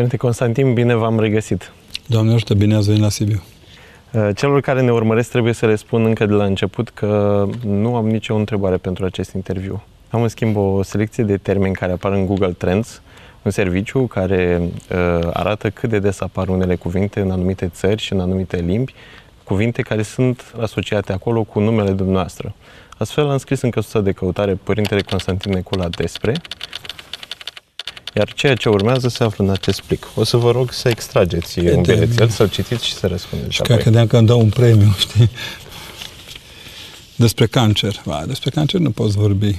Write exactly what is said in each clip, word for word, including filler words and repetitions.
Părinte Constantin, bine v-am regăsit! Doamne ajută, bine ați venit la Sibiu! Celor care ne urmăresc trebuie să le spun încă de la început că nu am nicio întrebare pentru acest interviu. Am în schimb o selecție de termeni care apar în Google Trends, un serviciu care arată cât de des apar unele cuvinte în anumite țări și în anumite limbi, cuvinte care sunt asociate acolo cu numele dumneavoastră. Astfel am scris în căsuța de căutare Părintele Constantin Necula despre, iar ceea ce urmează se află în acest plic. O să vă rog să extrageți un bilețel, să-l citiți și să răspundeți. Și că credeam că îmi dau un premiu, știi? Despre cancer. Va, despre cancer nu poți vorbi.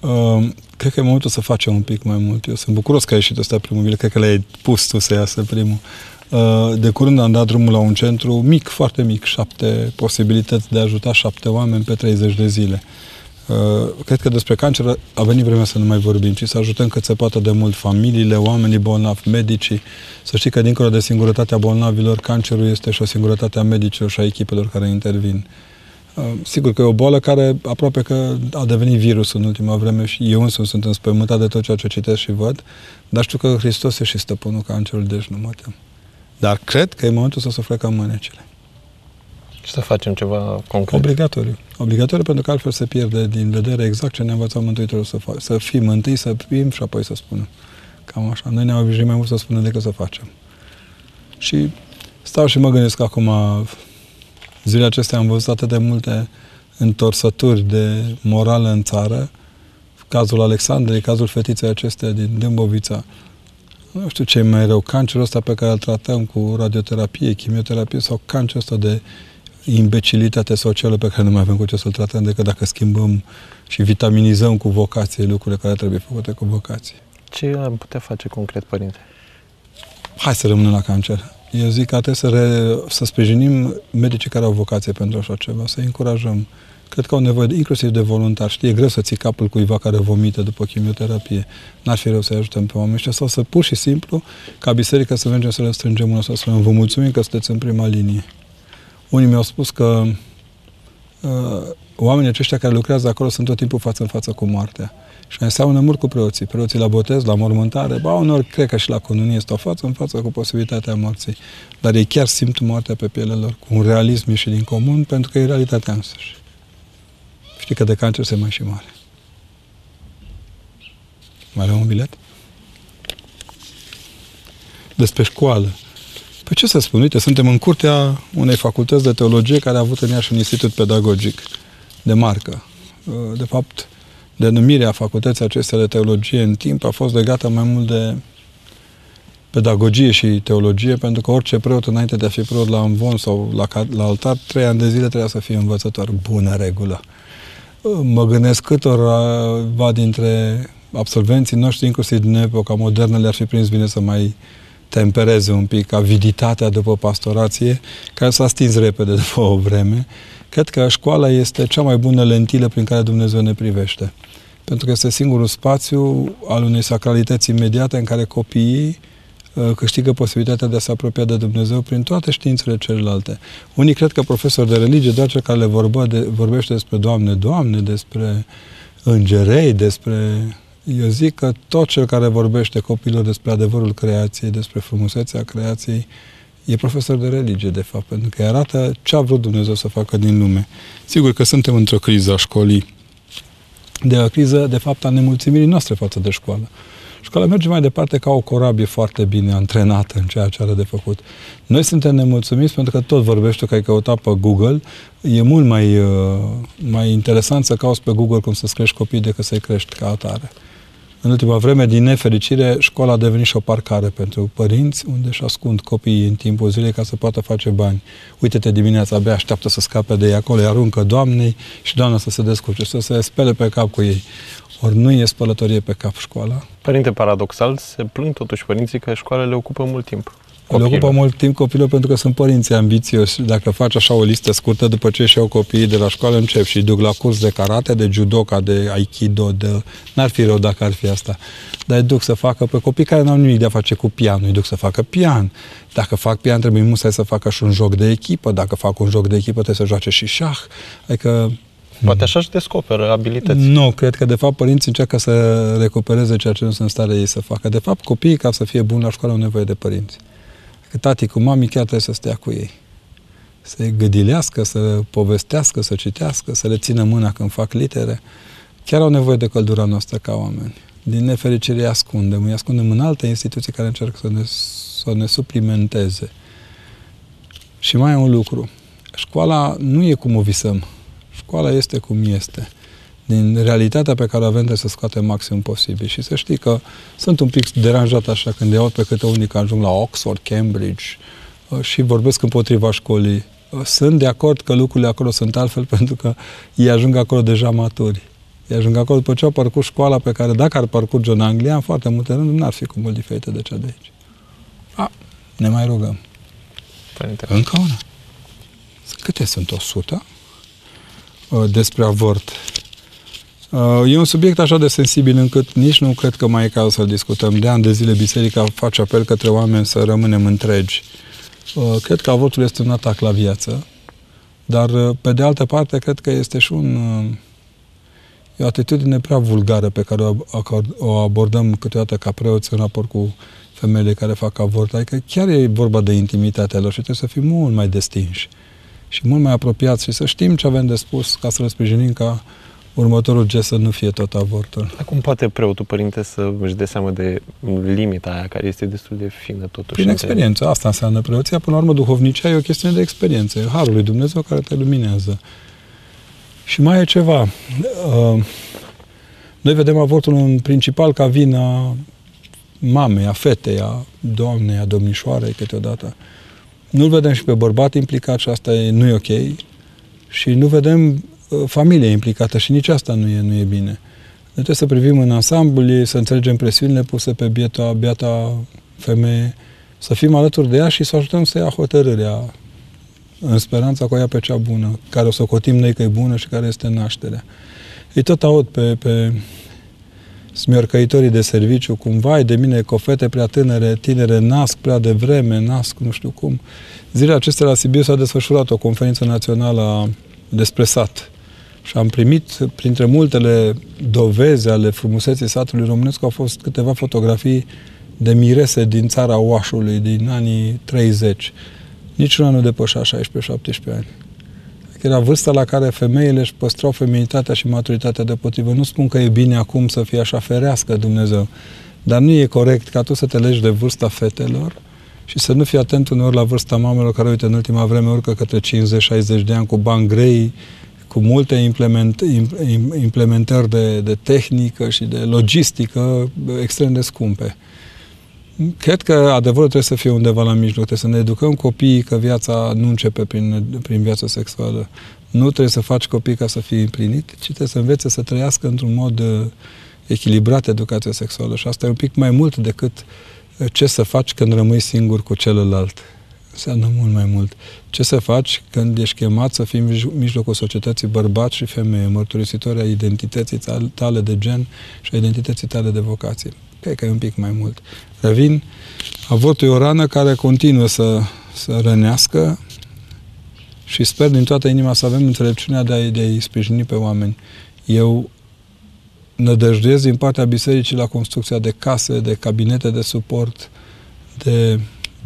Uh, cred că e momentul să facem un pic mai mult. Eu sunt bucuros că a ieșit ăsta primul bilet. Cred că le-ai pus tu să iasă primul. Uh, de curând am dat drumul la un centru mic, foarte mic, șapte posibilități de a ajuta șapte oameni pe treizeci de zile. Cred că despre cancer a venit vremea să nu mai vorbim, ci să ajutăm cât se poate de mult familiile, oamenii bolnavi, medicii. Să știi că dincolo de singurătatea bolnavilor, cancerul este și o singurătate a medicilor și a echipelor care intervin. Sigur că e o boală care aproape că a devenit virus în ultima vreme și eu însumi sunt înspăimântat de tot ceea ce citesc și văd, dar știu că Hristos e și stăpânul cancerului, deci nu mă tem. Dar cred că e momentul să se frecăm mânecile. Și să facem ceva concret. Obligatoriu. Obligatoriu, pentru că altfel se pierde din vedere exact ce ne-a învățat Mântuitorul să fac. Să fim întâi, să primim și apoi să spunem. Cam așa. Noi ne-am obișnuit mai mult să spunem decât să facem. Și stau și mă gândesc că acum, zilele acestea am văzut atât de multe întorsături de morală în țară. Cazul Alexandrei, cazul fetiței acestea din Dâmbovița. Nu știu ce e mai rău. Cancerul ăsta pe care îl tratăm cu radioterapie, chimioterapie sau cancerul ăsta de imbecilitate socială pe care nu mai avem cu ce să-l tratăm decât dacă schimbăm și vitaminizăm cu vocație lucrurile care trebuie făcute cu vocație. Ce am putea face concret, părinte? Hai să rămânem la cancer. Eu zic că trebuie să, re... să sprijinim medicii care au vocație pentru așa ceva, să-i încurajăm. Cred că au nevoie inclusiv de voluntari. Știi, e greu să ții capul cuiva care vomită după chimioterapie. N-ar fi rău să-i ajutăm pe oameni ăștia sau să pur și simplu, ca biserică, să mergem să le strângem mâna, să spunem: vă mulțumim că sunteți în prima linie. Unii mi-au spus că uh, oamenii aceștia care lucrează acolo sunt tot timpul față în față cu moartea. Și înseamnă mult cu preoții. Preoții la botez, la mormântare, ba uneori cred că și la cununie stau față în față cu posibilitatea morții. Dar ei chiar simt moartea pe pielea lor, cu un realism ieșit din comun, pentru că e realitatea însăși. Știi că de cancer se mai și mare. Mai avem un bilet? Despre școală. Păi ce să spun, uite, suntem în curtea unei facultăți de teologie care a avut în ea și un institut pedagogic de marcă. De fapt, denumirea facultății acestea de teologie în timp a fost legată mai mult de pedagogie și teologie, pentru că orice preot, înainte de a fi preot la amvon sau la, la altar, trei ani de zile trebuia să fie învățător. Bună regulă! Mă gândesc câtorva dintre absolvenții noștri, inclusiv din epoca modernă, le-ar fi prins bine să mai tempereze un pic aviditatea după pastorație, care s-a stins repede după o vreme. Cred că școala este cea mai bună lentilă prin care Dumnezeu ne privește. Pentru că este singurul spațiu al unei sacralități imediate în care copiii câștigă posibilitatea de a se apropia de Dumnezeu prin toate științele celelalte. Unii cred că profesori de religie, doar cel care le vorbă de, vorbește despre Doamne, Doamne, despre îngerei, despre... Eu zic că tot cel care vorbește copiilor despre adevărul creației, despre frumusețea creației, e profesor de religie, de fapt, pentru că îi arată ce a vrut Dumnezeu să facă din lume. Sigur că suntem într-o criză a școlii, de o criză, de fapt, a nemulțumirii noastre față de școală. Școala merge mai departe ca o corabie foarte bine antrenată în ceea ce are de făcut. Noi suntem nemulțumiți pentru că tot vorbește că ai căutat pe Google. E mult mai, mai interesant să cauți pe Google cum să-ți crești copiii decât să-i crești ca atare. În ultima vreme, din nefericire, școala a devenit și o parcare pentru părinți, unde își ascund copiii în timpul zilei ca să poată face bani. Uite-te dimineața, abia așteaptă să scape de ei acolo, îi aruncă doamnei și doamna să se descurce, să se spele pe cap cu ei. Ori nu e spălătorie pe cap școala. Părinte, paradoxal, se plâng totuși părinții că școala le ocupă mult timp. Copilul. Le ocupă mult timp copilul pentru că sunt părinții ambițioși. Dacă faci așa o listă scurtă, după ce își iau copiii de la școală, încep și duc la curs de karate, de judoka, de aikido, de... N-ar fi rău dacă ar fi asta. Dar îi duc să facă pe copii care n-au nimic de a face cu pianul, îi duc să facă pian. Dacă fac pian, trebuie musai să facă și un joc de echipă. Dacă fac un joc de echipă, trebuie să joace și șah. Adică Poate așa își descoperă abilități. Nu, cred că de fapt părinții încearcă să recupereze ceea ce nu sunt în stare ei să facă. De fapt, copiii, ca să fie buni la școală, au nevoie de părinți. Că tatii cu mami chiar trebuie să stea cu ei. Să-i gâdilească, să povestească, să citească, să le țină mâna când fac litere. Chiar au nevoie de căldura noastră ca oameni. Din nefericire îi ascundem. Îi ascundem în alte instituții care încearcă să ne, să ne suplimenteze. Și mai e un lucru. Școala nu e cum o visăm. Școala este cum este. Din realitatea pe care o avem trebuie să scoatem maxim posibil. Și să știi că sunt un pic deranjat așa când iau pe câte unii că ajung la Oxford, Cambridge și vorbesc împotriva școlii. Sunt de acord că lucrurile acolo sunt altfel pentru că ei ajung acolo deja maturi. Ei ajung acolo după ce au parcurs școala pe care dacă ar parcurge în Anglia, în foarte multe rânduri, n-ar fi cu mult diferită de cea de aici. A, ne mai rugăm. Părintele. Încă una. Câte sunt? o sută? Despre avort. E un subiect așa de sensibil încât nici nu cred că mai e cazul să-l discutăm. De ani de zile biserica face apel către oameni să rămânem întregi. Cred că avortul este un atac la viață, dar pe de altă parte cred că este și un, e o atitudine prea vulgară pe care o abordăm câteodată ca preoți în raport cu femeile care fac avort. Adică chiar e vorba de intimitatea lor și trebuie să fim mult mai destinși și mult mai apropiați și să știm ce avem de spus ca să le sprijinim ca următorul gest să nu fie tot avortul. Acum poate preotul, părinte, să își dea seama de limita aia care este destul de fină totuși. Prin experiență. Asta înseamnă preoția. Până la urmă, duhovnicia e o chestiune de experiență. E harul lui Dumnezeu care te luminează. Și mai e ceva. Noi vedem avortul în principal ca vina mamei, a fetei, a doamnei, a domnișoarei câteodată. Nu-l vedem și pe bărbat implicat și asta e, nu e ok. Și nu vedem familia implicată și nici asta nu e, nu e bine. Noi trebuie să privim în ansamblu, să înțelegem presiunile puse pe bieta, bieta femeie, să fim alături de ea și să ajutăm să ia hotărârea în speranța că o ia pe cea bună, care o să o cotim noi că e bună și care este nașterea. Ei tot aud pe, pe smiorcăitorii de serviciu, cum, vai de mine, că fete prea tânere, tinere, nasc prea devreme, nasc nu știu cum. Zilele acestea la Sibiu s-a desfășurat o conferință națională despre sat. Și am primit, printre multele dovezi ale frumuseții satului românesc, au fost câteva fotografii de mirese din țara Oașului, din anii treizeci. Niciuna nu depășea șaisprezece-șaptesprezece ani. Era vârsta la care femeile își păstrau feminitatea și maturitatea deopotrivă. Nu spun că e bine acum să fie așa, ferească Dumnezeu, dar nu e corect ca tu să te legi de vârsta fetelor și să nu fii atent uneori la vârsta mamelor care, uite, în ultima vreme urcă către cincizeci-șaizeci de ani cu bani grei, cu multe implement, implementări de, de tehnică și de logistică extrem de scumpe. Cred că adevărul trebuie să fie undeva la mijloc, trebuie să ne educăm copiii că viața nu începe prin, prin viața sexuală. Nu trebuie să faci copii ca să fii împlinit, ci trebuie să învețe să trăiască într-un mod echilibrat educația sexuală și asta e un pic mai mult decât ce să faci când rămâi singur cu celălalt. Înseamnă mult mai mult. Ce să faci când ești chemat să fii în mijlocul societății bărbat și femeie, mărturisitori a identității tale de gen și a identității tale de vocație. Cred că e un pic mai mult. Revin, avortul e o rană care continuă să, să rănească și sper din toată inima să avem înțelepciunea de a-i, de a-i sprijini pe oameni. Eu nădăjduiesc din partea bisericii la construcția de case, de cabinete de suport, de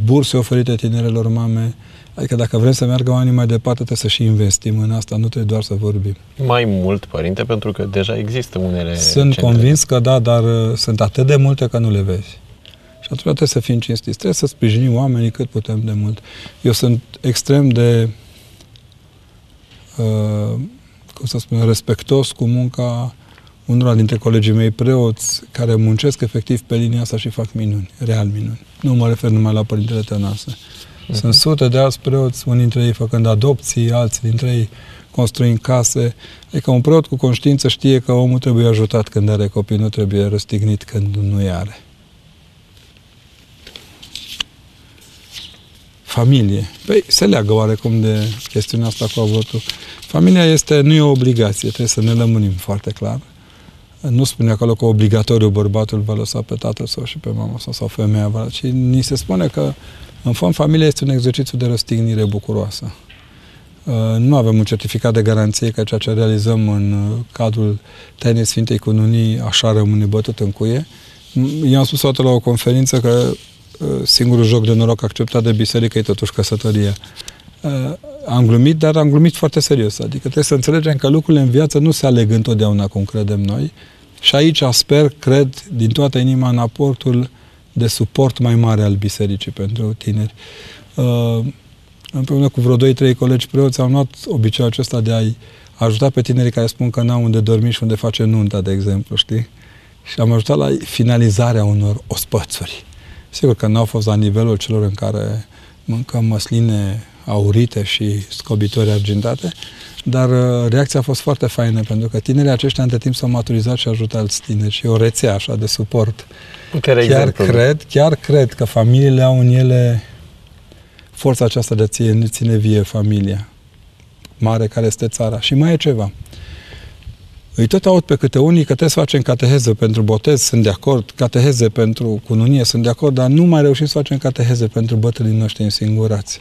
burse oferite tinerelor mame. Adică dacă vrem să meargă oamenii mai departe, trebuie să și investim în asta, nu trebuie doar să vorbim. Mai mult, părinte, pentru că deja există unele Sunt centre. Convins că da, dar sunt atât de multe că nu le vezi. Și atunci trebuie să fim cinstiți, trebuie să sprijinim oamenii cât putem de mult. Eu sunt extrem de, uh, cum să spun, respectos cu munca unora dintre colegii mei preoți care muncesc efectiv pe linia asta și fac minuni, real minuni. Nu mă refer numai la Părintele Tănase. Sunt sute de alți preoți, unii dintre ei făcând adopții, alții dintre ei construind case. Adică un preot cu conștiință știe că omul trebuie ajutat când are copii, nu trebuie răstignit când nu-i are. Familie. Păi se leagă oarecum de chestiunea asta cu avortul. Familia este, nu e o obligație, trebuie să ne lămurim foarte clar. Nu spune acolo că obligatoriu bărbatul va lăsa pe tatăl său și pe mama sau, sau femeia va, ci ni se spune că în fond, familia este un exercițiu de răstignire bucuroasă. Nu avem un certificat de garanție că ceea ce realizăm în cadrul tainei Sfintei Cununii așa rămâne bătut în cuie. I-am spus toată la o conferință că singurul joc de noroc acceptat de biserică e totuși căsătoria. Am glumit, dar am glumit foarte serios. Adică trebuie să înțelegem că lucrurile în viață nu se aleg întotdeauna cum credem noi. Și aici sper, cred, din toată inima în aportul de suport mai mare al bisericii pentru tineri. Împreună cu vreo doi trei colegi preoți am luat obiceiul acesta de a-i ajuta pe tinerii care spun că n-au unde dormi și unde face nunta, de exemplu, știi? Și am ajutat la finalizarea unor ospățuri. Sigur că n-au fost la nivelul celor în care mâncăm măsline aurite și scobitori argintate, dar reacția a fost foarte faină, pentru că tinerii aceștia între timp s-au maturizat și ajutat alți tineri și o rețea așa de suport. Chiar exemplu. cred, chiar cred că familiile au în ele forța aceasta de a ține, ține vie familia mare care este țara. Și mai e ceva. Îi tot aud pe câte unii că trebuie să facem cateheză pentru botez, sunt de acord, cateheze pentru cununie, sunt de acord, dar nu mai reușim să facem cateheze pentru bătrânii noștri însingurați.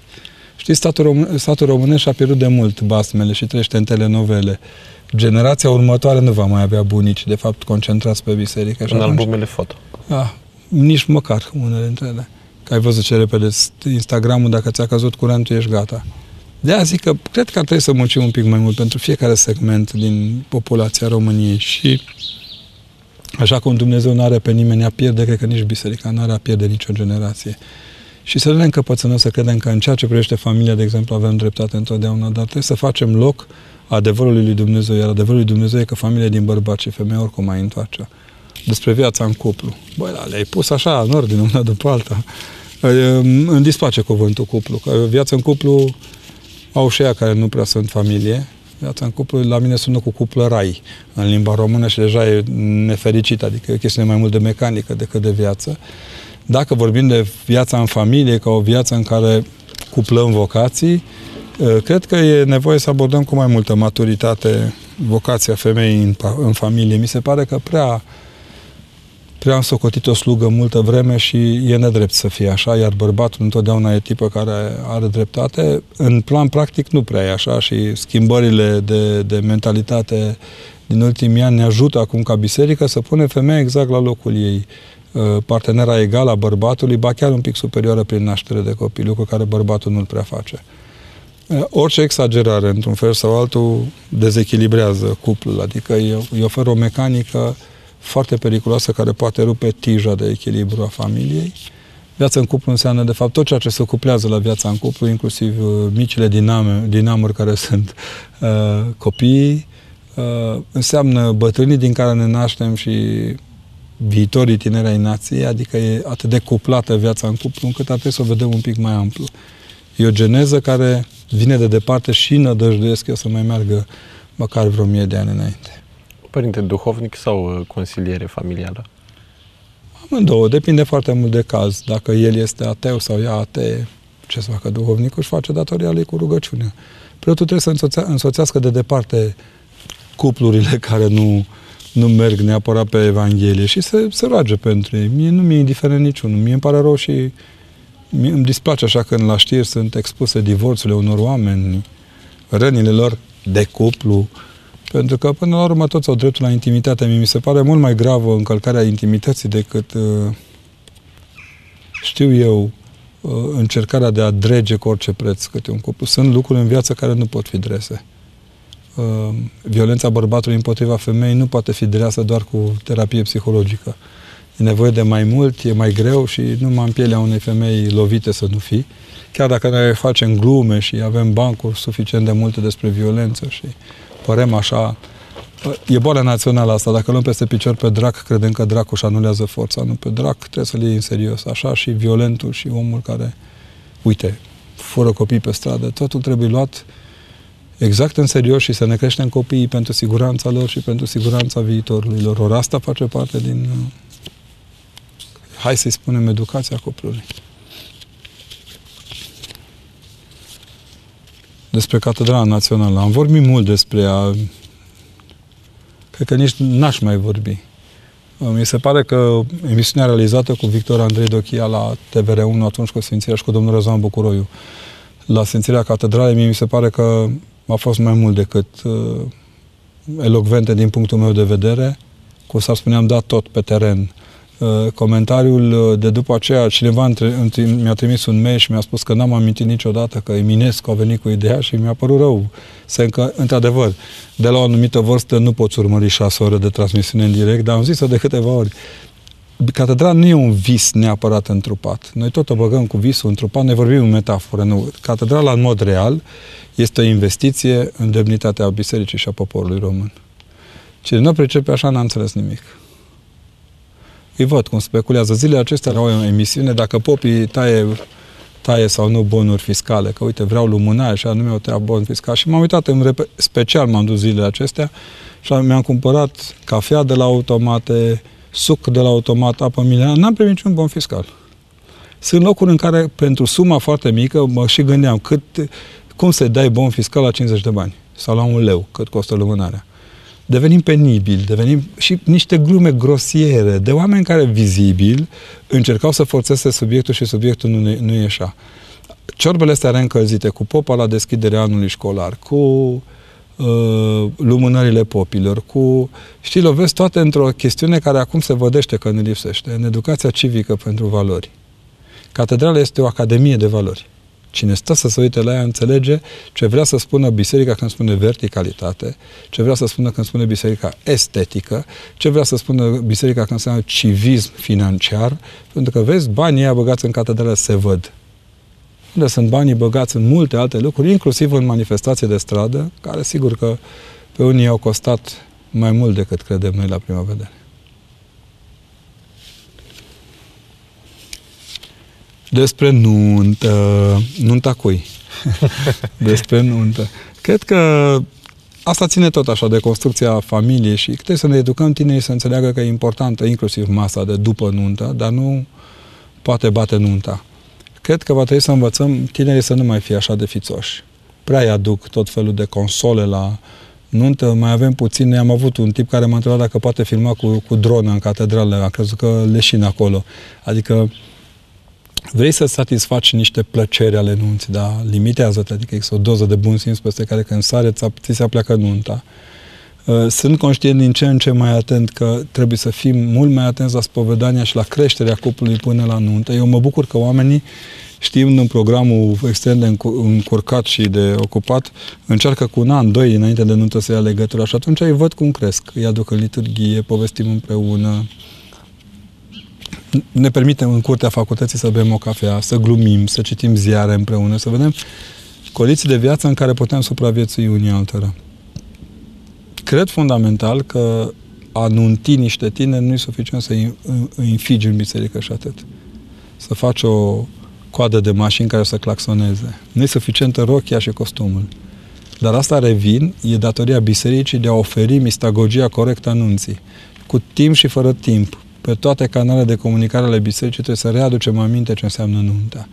Știți, statul, român, statul românesc a pierdut de mult basmele și trăiește în telenovele. Generația următoare nu va mai avea bunici, de fapt, concentrați pe biserică. În atunci, albumele foto. Ah, nici măcar unele dintre ele. Că ai văzut ce repede Instagram-ul, dacă ți-a căzut curentul, ești gata. De aia zic că cred că ar trebui să muncim un pic mai mult pentru fiecare segment din populația României și așa cum Dumnezeu nu are pe nimeni a pierde, cred că nici biserica nu are a pierde nicio generație. Și să nu ne încăpățânăm să credem că în ceea ce privește familia, de exemplu, avem dreptate întotdeauna, dar trebuie să facem loc adevărului lui Dumnezeu, iar adevărul lui Dumnezeu e că familia din bărbați și femei oricum mai întoarce. Despre viața în cuplu. Băi, le-ai pus așa, în ordine, una după alta. Îmi displace cuvântul cuplu. Că viața în cuplu au și ea care nu prea sunt familie. Viața în cuplu, la mine sună cu cuplă rai în limba română și deja e nefericit, adică e o chestiune mai mult de mecanică decât de viață. Dacă vorbim de viața în familie, ca o viață în care cuplăm vocații, cred că e nevoie să abordăm cu mai multă maturitate vocația femeii în, în familie. Mi se pare că prea prea am socotit o slugă multă vreme și e nedrept să fie așa, iar bărbatul întotdeauna e tipă care are dreptate. În plan practic nu prea e așa și schimbările de, de mentalitate din ultimii ani ne ajută acum ca biserică să punem femeia exact la locul ei. Partenera egală a bărbatului, ba chiar un pic superioară prin naștere de copii, lucru care bărbatul nu-l prea face. Orice exagerare, într-un fel sau altul, dezechilibrează cuplul, adică îi oferă o mecanică foarte periculoasă care poate rupe tija de echilibru a familiei. Viața în cuplu înseamnă, de fapt, tot ceea ce se cuplează la viața în cuplu, inclusiv micile diname, dinamuri care sunt uh, copiii, uh, înseamnă bătrânii din care ne naștem și viitorii tineri ai nației, adică e atât de cuplată viața în cuplu, încât ar trebui să o vedem un pic mai amplu. E o geneză care vine de departe și nădăjduiesc eu să mai meargă măcar vreo mie de ani înainte. Părinte, duhovnic sau consiliere familială? Amândouă, depinde foarte mult de caz. Dacă el este ateu sau ea atee, ce să facă duhovnicul? Își face datoria lui cu rugăciunea. Preotul trebuie să însoțea, însoțească de departe cuplurile care nu nu merg neapărat pe Evanghelie și se, se roage pentru ei. Mie nu mi-e indiferent niciunul. Mie îmi pare rău și mie îmi displace așa când la știri sunt expuse divorțurile unor oameni, rănile lor de cuplu, pentru că până la urmă toți au dreptul la intimitate. Mie mi se pare mult mai gravă încălcarea intimității decât, știu eu, încercarea de a drege cu orice preț câte un cuplu. Sunt lucruri în viață care nu pot fi drese. Violența bărbatului împotriva femeii nu poate fi dreasă doar cu terapie psihologică. E nevoie de mai mult, e mai greu și numai în pielea unei femei lovite să nu fii. Chiar dacă noi facem glume și avem bancuri suficient de multe despre violență și părem așa, e boala națională asta. Dacă luăm peste picior pe drac, credem că dracul își anulează forța. Nu, pe drac trebuie să-l iei în serios. Așa și violentul și omul care, uite, fură copii pe stradă. Totul trebuie luat exact în serios și să ne creștem copiii pentru siguranța lor și pentru siguranța viitorului lor. Or, asta face parte din, hai să-i spunem, educația copilului. Despre Catedrala Națională. Am vorbit mult despre ea. Cred că nici n-aș mai vorbi. Mi se pare că emisiunea realizată cu Victor Andrei Dochia la T V R unu atunci cu Sfințirea și cu domnul Răzvan Bucuroiu la sfințirea catedralei, mie mi se pare că a fost mai mult decât uh, elocvente din punctul meu de vedere. Cum s-ar spune, am dat tot pe teren. Uh, comentariul de după aceea, cineva mi-a trimis un mail și mi-a spus că n-am amintit niciodată că Eminescu a venit cu ideea și mi-a părut rău. Se că, într-adevăr, de la o anumită vârstă nu poți urmări șase ore de transmisiune în direct, dar am zis-o de câteva ori. Catedrala nu e un vis neapărat întrupat. Noi tot o băgăm cu visul întrupat, ne vorbim în metaforă. Nu. Catedrala, în mod real, este o investiție în demnitatea bisericii și a poporului român. Cine nu pricepe așa, n-a înțeles nimic. Îi văd cum speculează. Zilele acestea erau o emisiune, dacă popii taie, taie sau nu bonuri fiscale, că uite, vreau lumânare și anume o tăia bon fiscal. Și m-am uitat, în rep special m-am dus zilele acestea și mi-am cumpărat cafea de la automate, suc de la automat, apă minerală, n-am primit niciun bon fiscal. Sunt locuri în care, pentru suma foarte mică, mă și gândeam cât, cum se dai bon fiscal la cincizeci de bani sau la un leu, cât costă lumânarea. Devenim penibili, devenim și niște glume grosiere de oameni care, vizibil, încercau să forțeze subiectul și subiectul nu, nu ieșea. Ciorbele astea reîncălzite, cu popa la deschiderea anului școlar, cu lumânările popilor, cu, știi, lovesc toate într-o chestiune care acum se vădește că ne lipsește, în educația civică pentru valori. Catedrala este o academie de valori. Cine stă să se uite la ea înțelege ce vrea să spună biserica când spune verticalitate, ce vrea să spună când spune biserica estetică, ce vrea să spună biserica când înseamnă civism financiar, pentru că, vezi, banii ăia băgați în catedrală se văd. Unde sunt banii băgați în multe alte lucruri, inclusiv în manifestații de stradă, care sigur că pe unii au costat mai mult decât credem noi la prima vedere. Despre nuntă, nunta cui? Despre nuntă. Cred că asta ține tot așa de construcția familiei și trebuie să ne educăm tinerii să înțeleagă că e importantă inclusiv masa de după nuntă, dar nu poate bate nunta. Cred că va trebui să învățăm tinerii să nu mai fie așa de fițoși. Prea îi aduc tot felul de console la nuntă, mai avem puține. Am avut un tip care m-a întrebat dacă poate filma cu, cu drona în catedrală, am crezut că leșin acolo. Adică vrei să satisfaci niște plăceri ale nunții, dar limitează-te, adică există o doză de bun simț peste care când sare, ți se apleacă nunta. Sunt conștient din ce în ce mai atent că trebuie să fim mult mai atenți la spovedania și la creșterea cuplului până la nuntă. Eu mă bucur că oamenii, știind în programul extrem de încurcat și de ocupat, încearcă cu un an, doi înainte de nuntă să ia legătura și atunci îi văd cum cresc. Îi aduc în liturghie, povestim împreună, ne permitem în curtea facultății să bem o cafea, să glumim, să citim ziare împreună, să vedem condiții de viață în care putem supraviețui unii altora. Cred fundamental că a nunti niște tineri nu e suficient să îi infigi în biserică și atât. Să faci o coadă de mașini care să claxoneze. Nu e suficientă rochia și costumul. Dar asta, revin, e datoria bisericii de a oferi mistagogia corectă a nunții. Cu timp și fără timp, pe toate canalele de comunicare ale bisericii trebuie să readucem aminte ce înseamnă nunta.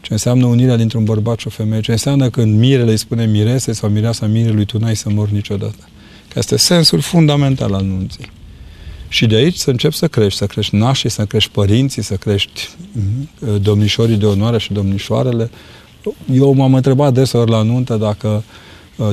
Ce înseamnă unirea dintre un bărbat și o femeie. Ce înseamnă când mirele îi spune mirese sau mireasa mirelui, tu n-ai să mori niciodată. Este sensul fundamental al nunții. Și de aici să începi să crești, să crești nașii, să crești părinții, să crești domnișorii de onoare și domnișoarele. Eu m-am întrebat deseori la nuntă dacă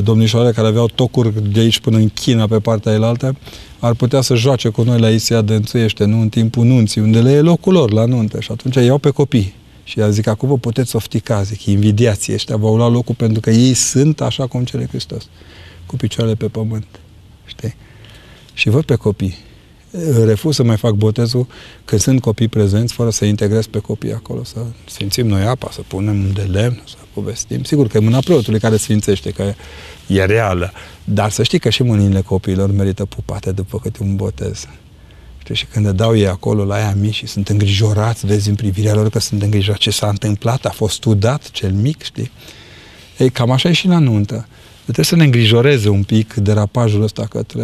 domnișoarele care aveau tocuri de aici până în China, pe partea ailaltă, ar putea să joace cu noi la Isia Dănțuiește, nu în timpul nunții, unde le e locul lor la nuntă. Și atunci iau pe copii. Și i-a zic, acum vă puteți oftica, zic, invidiații ăștia, v-au luat locul pentru că ei sunt așa cum cere Hristos, cu picioarele pe pământ. Știi? Și văd pe copii. Refuz să mai fac botezul când sunt copii prezenți, fără să integrez pe copii acolo, să sfințim noi apa, să punem de lemn, să povestim. Sigur că e mâna preotului care sfințește, că e reală. Dar să știi că și mâinile copiilor merită pupate după câte un botez. Știi? Și când le dau ei acolo la aia mici și sunt îngrijorați, vezi în privirea lor că sunt îngrijorați. Ce s-a întâmplat? A fost udat cel mic, știi? Ei, cam așa e și la nuntă. Trebuie să ne îngrijoreze un pic derapajul ăsta către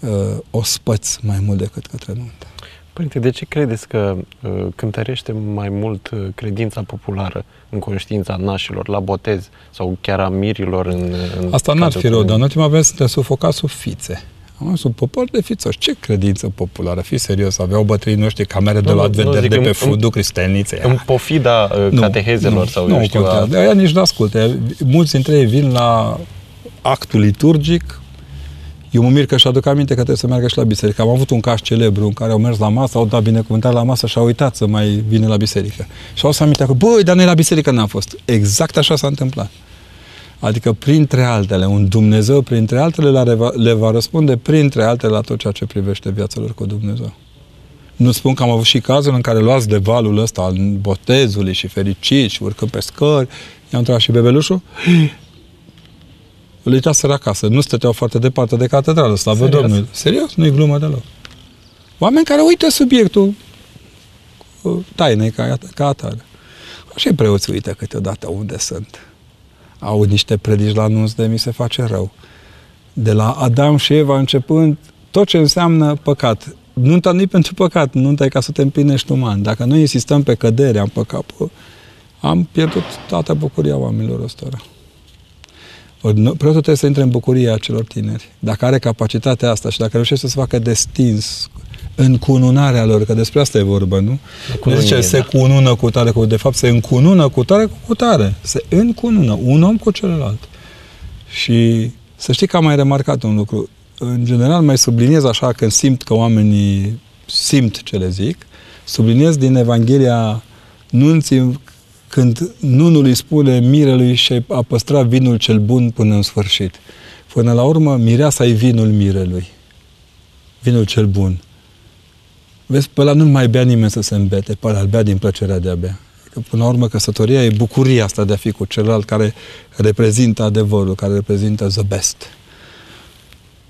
uh, ospăți mai mult decât către nuntă. Părinte, de ce credeți că uh, cântărește mai mult uh, credința populară în conștiința nașilor, la botez sau chiar a mirilor? În, în Asta n-ar fi rău, dar în ultima vreme suntem sufocați sub fițe. A, sunt popor de fițoși. Ce credință populară? Fii serios, aveau bătrânii noștri camere nu, de luat vederi de pe în, fundul Cristeniței. În pofida nu, catehezelor nu, sau nu, eu știu. Nu, la... aia nici nu asculte. Mulți dintre ei vin la actul liturgic. Eu mă mir că și-aduc aminte că trebuie să meargă și la biserică. Am avut un caz celebru în care au mers la masă, au dat binecuvântare la masă și au uitat să mai vină la biserică. Și au să aminte că, băi, dar noi la biserică n-am fost. Exact așa s-a întâmplat. Adică, printre altele, un Dumnezeu, printre altele, le va, le va răspunde, printre altele, la tot ceea ce privește viața lor cu Dumnezeu. Nu spun că am avut și cazul în care luați de valul ăsta al botezului și fericiți și urcând pe scări. I-am întrebat și bebelușul. Îl uitaseră acasă. Nu stăteau foarte departe de catedrală, slavă Domnului. Serios? Nu-i glumă deloc. Oameni care uită subiectul tainei ca, ca atare. Așa și preoții uită câteodată unde sunt. Au niște predici la anunț de mi se face rău. De la Adam și Eva începând, tot ce înseamnă păcat. Nunta nu-i pentru păcat, nunta e ca să te împlinești uman. Dacă noi insistăm pe căderea în păcat, am pierdut toată bucuria oamenilor ăstora. Preotul trebuie să intre în bucuria celor tineri. Dacă are capacitatea asta și dacă reușește să facă destins în cununarea lor, că despre asta e vorba, nu? Cununie, zice, da. Se cunună cu tare, cu de fapt se încunună cu tare cu tare. Se încunună un om cu celălalt. Și să știi că am mai remarcat un lucru. În general mai subliniez așa când simt că oamenii simt ce le zic. Subliniez din Evanghelia Nunții când nunul îi spune mirelui și a păstrat vinul cel bun până în sfârșit. Până la urmă, mireasa e vinul mirelui. Vinul cel bun. Vezi, pe ăla nu mai bea nimeni să se îmbete, pe ăla îl bea din plăcerea de a bea. Că, până la urmă, căsătoria e bucuria asta de a fi cu celălalt care reprezintă adevărul, care reprezintă the best.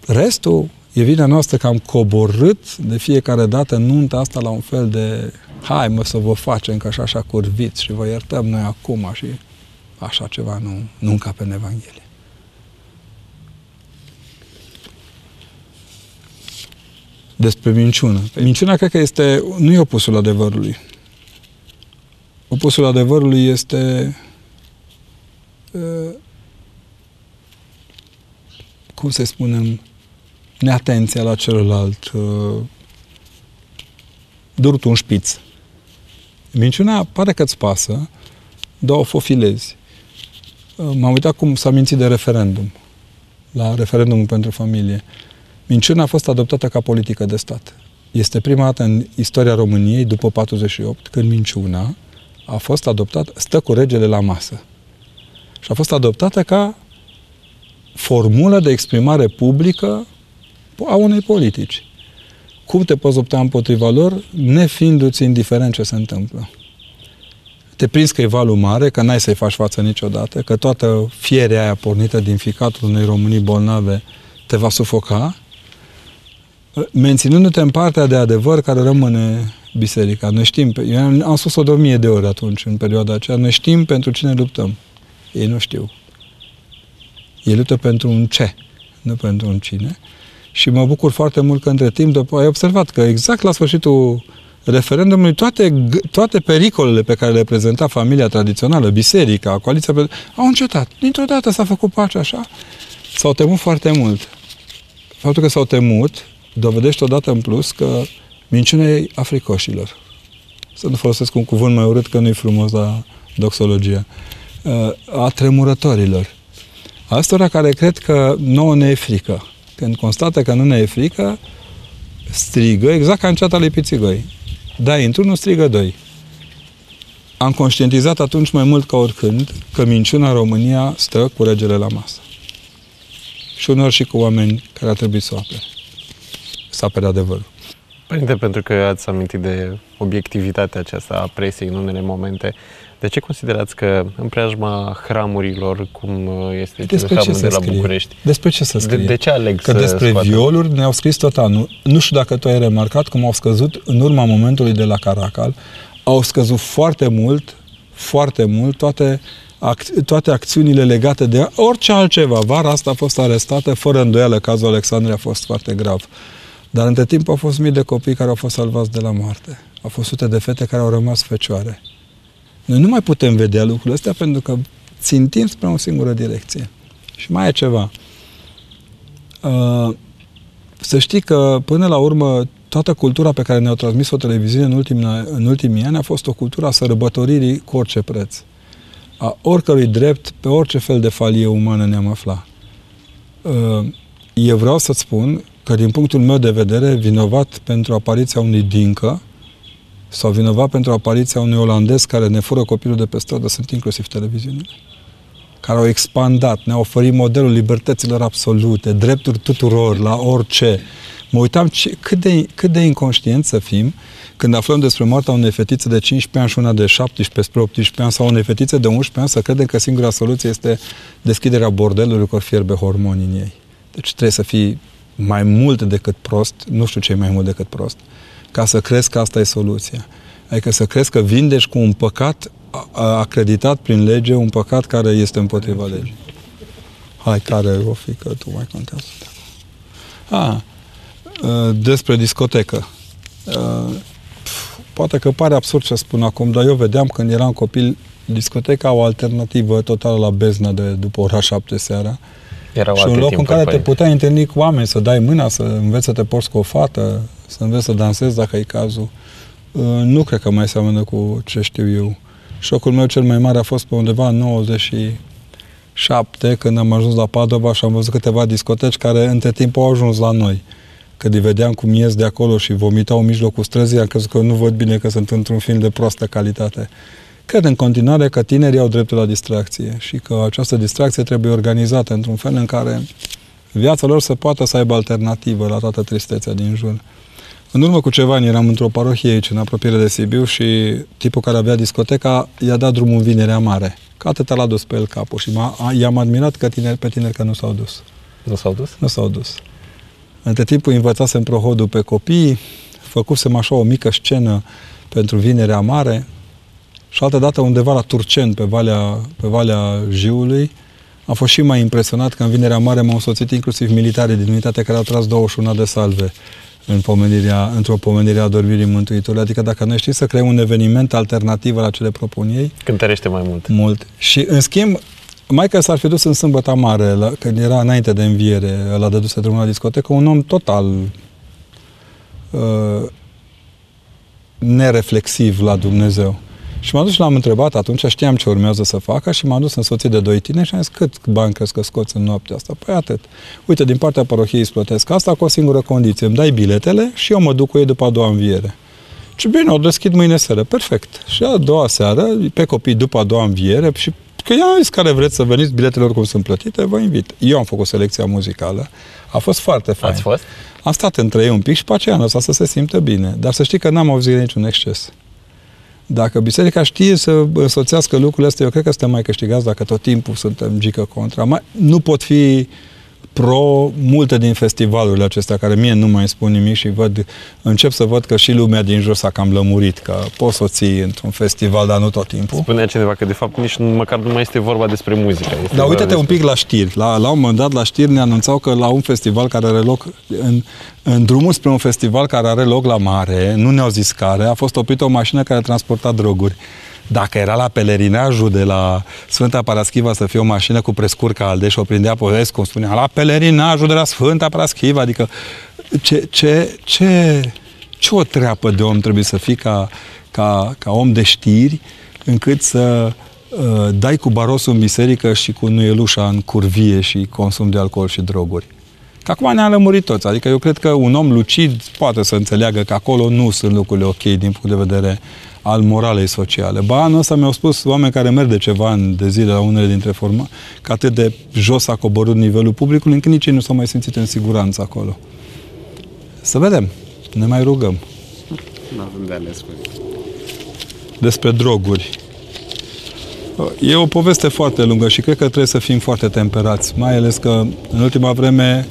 Restul e vina noastră că am coborât de fiecare dată nunta asta la un fel de hai mă să vă facem că așa, așa curviți și vă iertăm noi acum și așa ceva nu, nu încape în Evanghelie. Despre minciună. Minciuna cred că este, nu e opusul adevărului. Opusul adevărului este cum să spunem neatenția la celălalt, durut un șpiț. Minciunea pare că îți pasă, dar o fofilezi. M-am uitat cum s-a mințit de referendum, la referendumul pentru familie. Minciuna a fost adoptată ca politică de stat. Este prima dată în istoria României, după patruzeci și opt, când minciuna a fost adoptată, stă cu regele la masă. Și a fost adoptată ca formulă de exprimare publică a unei politici. Cum te poți lupta împotriva lor, nefiindu-ți indiferent ce se întâmplă? Te prinzi că e valul mare, că n-ai să-i faci față niciodată, că toată fierea aia pornită din ficatul unei românii bolnave te va sufoca, menținându-te în partea de adevăr care rămâne biserica. Noi știm, eu am spus-o de o mie de ori atunci, în perioada aceea, noi știm pentru cine luptăm. Ei nu știu. Ei luptă pentru un ce, nu pentru un cine. Și mă bucur foarte mult că între timp după, ai observat că exact la sfârșitul referendumului toate, toate pericolele pe care le prezenta familia tradițională, biserica, coaliția, au încetat. Dintr-o dată s-a făcut pace așa. S-au temut foarte mult. Faptul că s-au temut dovedește odată în plus că minciunea e a fricoșilor. Să nu folosesc un cuvânt mai urât că nu-i frumos la doxologia. A tremurătorilor. A astora care cred că nouă ne e frică. Când constată că nu ne e frică, strigă exact ca în ceata lui Pițigoi. Dai într-unul, strigă doi. Am conștientizat atunci mai mult ca oricând că minciuna în România stă cu regele la masă. Și uneori și cu oameni care ar trebui să o apere. Să apere adevărul. Părinte, pentru că ați amintit de obiectivitatea aceasta a presei în unele momente, de ce considerați că în preajma hramurilor, cum este despre cel hramul de la scrie? București... Despre ce să scrie? De, de ce aleg că să despre scoate? Violuri ne-au scris tot anul. Nu știu dacă tu ai remarcat cum au scăzut în urma momentului de la Caracal. Au scăzut foarte mult, foarte mult, toate... Ac- toate acțiunile legate de orice altceva. Vara asta a fost arestată, fără îndoială, cazul Alexandra a fost foarte grav. Dar între timp au fost mii de copii care au fost salvați de la moarte. Au fost sute de fete care au rămas fecioare. Noi nu mai putem vedea lucrurile astea pentru că țintim spre o singură direcție. Și mai e ceva. Uh, Să știi că, până la urmă, toată cultura pe care ne-au transmis-o televiziune în ultimii, în ultimii ani a fost o cultură a sărăbătoririi cu orice preț. A oricărui drept, pe orice fel de falie umană ne-am aflat. Eu vreau să-ți spun că, din punctul meu de vedere, vinovat pentru apariția unui dincă sau vinovat pentru apariția unui olandez care ne fură copilul de pe stradă sunt inclusiv televiziunile, care au expandat, ne-au oferit modelul libertăților absolute, drepturi tuturor, la orice. Mă uitam ce, cât, de, cât de inconștient să fim când aflăm despre moartea unei fetițe de cincisprezece ani și una de șaptesprezece spre optsprezece ani sau unei fetițe de unsprezece ani, să credem că singura soluție este deschiderea bordelului cu fierbe hormoni în ei. Deci trebuie să fii mai mult decât prost, nu știu ce e mai mult decât prost, ca să crezi că asta e soluția. Adică să crezi că vindești cu un păcat acreditat prin lege, un păcat care este împotriva legii. Hai, care o fi, că tu mai contează. Ah, despre discotecă. Poate că pare absurd ce spun acum, dar eu vedeam când eram copil discoteca o alternativă totală la bezna de după ora șapte seara. Erau și un loc în care te puteai întâlni cu oameni, să dai mâna, să înveți să te porți cu o fată, să înveți să dansezi dacă e cazul. Nu cred că mai seamănă cu ce știu eu. Șocul meu cel mai mare a fost pe undeva în nouăzeci și șapte, când am ajuns la Padova și am văzut câteva discoteci care între timp au ajuns la noi. Când îi vedeam cum ies de acolo și vomitau în mijlocul străzii, am crezut că nu văd bine, că sunt într-un film de proastă calitate. Cred în continuare că tinerii au dreptul la distracție și că această distracție trebuie organizată într-un fel în care viața lor să poată să aibă alternativă la toată tristețea din jur. În urmă cu ceva ani eram într-o parohie aici, în apropiere de Sibiu, și tipul care avea discoteca i-a dat drumul în Vinerea Mare. Că atâta l-a dus pe el capul și i-am admirat că tineri, pe tineri că nu s-au dus. Nu s-au dus? Nu s-au dus. Între timpul învățasem prohodul pe copii, făcusem așa o mică scenă pentru Vinerea Mare și altă dată undeva la Turceni, pe Valea, pe Valea Jiului, am fost și mai impresionat că în Vinerea Mare m-au însoțit inclusiv militarii din unitate care au tras douăzeci și unu de salve în pomenirea, într-o pomenire a adormirii Mântuitorului. Adică dacă noi știm să creăm un eveniment alternativ la cele propun ei, cântărește mai mult. Mult. Și în schimb, maică s-ar fi dus în Sâmbăta Mare, la, când era înainte de înviere, la dăduse drumul la discotecă, un om total uh, nereflexiv la Dumnezeu. Și m-am dus și l-am întrebat atunci, știam ce urmează să facă și m-am dus însoțit de doi tineri și am zis, cât bani crezi că scoți în noaptea asta? Păi atât. Uite, din partea parohiei îți plătesc asta cu o singură condiție, îmi dai biletele și eu mă duc cu ei după a doua înviere. Și bine, o deschid mâine seară, perfect. Și a doua seară, pe copii după a doua înviere, și că ia zis, care vreți să veniți, biletele oricum sunt plătite, vă invit. Eu am făcut selecția muzicală, a fost foarte fain. Ați fost? Am stat între ei un pic și pe aceea asta să se simtă bine, dar să știi că n-am auzit niciun exces. Dacă biserica știe să însoțească lucrurile astea, eu cred că suntem mai câștigați dacă tot timpul suntem gică contra. Mai, nu pot fi pro multe din festivalurile acestea, care mie nu mai spun nimic și văd, încep să văd că și lumea din jur s-a cam lămurit, că poți să o ții într-un festival, dar nu tot timpul. Spunea cineva că de fapt nici măcar nu mai este vorba despre muzică. Dar uite-te despre... un pic la știri. La, la un moment dat la știri ne anunțau că la un festival care are loc, în, în drumul spre un festival care are loc la mare, nu ne-au zis care, a fost oprită o mașină care transporta droguri. Dacă era la pelerinajul de la Sfânta Paraschiva să fie o mașină cu prescurca alde și o prindea Popescu, cum spunea, la pelerinajul de la Sfânta Paraschiva, adică ce, ce, ce, ce o treapă de om trebuie să fii ca, ca, ca om de știri, încât să uh, dai cu barosul în biserică și cu nuielușa în curvie și consum de alcool și droguri. Că acum ne-am lămurit toți, adică eu cred că un om lucid poate să înțeleagă că acolo nu sunt lucrurile ok din punct de vedere al moralei sociale. Ba, anul ăsta mi-au spus oameni care merg de ceva ani de zile la unele dintre forma, că atât de jos a coborât nivelul publicului, încât nici ei nu s-au mai simțit în siguranță acolo. Să vedem, ne mai rugăm. Nu avem de ales. Despre droguri. E o poveste foarte lungă și cred că trebuie să fim foarte temperați, mai ales că în ultima vreme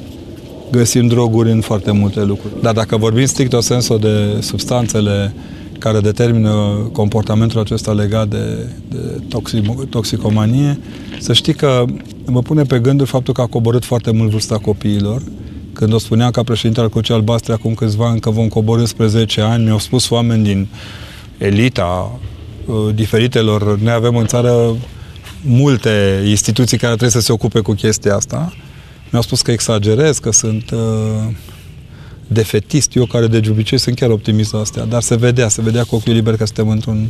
găsim droguri în foarte multe lucruri. Dar dacă vorbim strict o sensul de substanțele care determină comportamentul acesta legat de, de toxic, toxicomanie, să știi că mă pune pe gânduri faptul că a coborât foarte mult vârsta copiilor. Când o spuneam ca președinte al Crucea Albastră acum câțiva ani că vom coborî spre zece ani, mi-au spus oameni din elita diferitelor, noi avem în țară multe instituții care trebuie să se ocupe cu chestia asta, mi-au spus că exagerez, că sunt uh, defetist, eu care de obicei sunt chiar optimist la astea, dar se vedea, se vedea cu ochiul liber că suntem într-un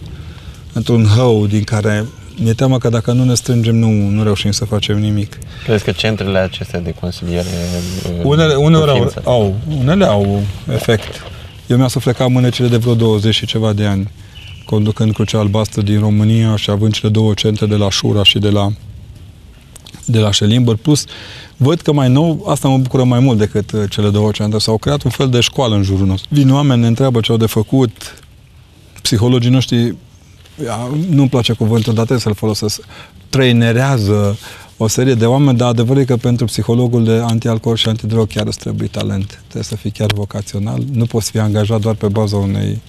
într-un hău din care mi-e teamă că dacă nu ne strângem, nu, nu reușim să facem nimic. Crezi că centrele acestea de consiliere unele, unele, au, au, unele au efect. Eu mi-am suflecat mânecile de vreo douăzeci și ceva de ani, conducând Crucea Albastră din România și având cele două centre de la Șura și de la de la Șelimbăr. Plus, văd că mai nou, asta mă bucură mai mult decât cele două centre, s-au creat un fel de școală în jurul nostru. Vin oameni, ne întreabă ce au de făcut, psihologii noștri, nu-mi place cuvântul, dar trebuie să-l folosesc, trainerează o serie de oameni, dar adevărul e că pentru psihologul de antialcool și antidrog chiar îți trebuie talent. Trebuie să fii chiar vocațional, nu poți fi angajat doar pe baza unei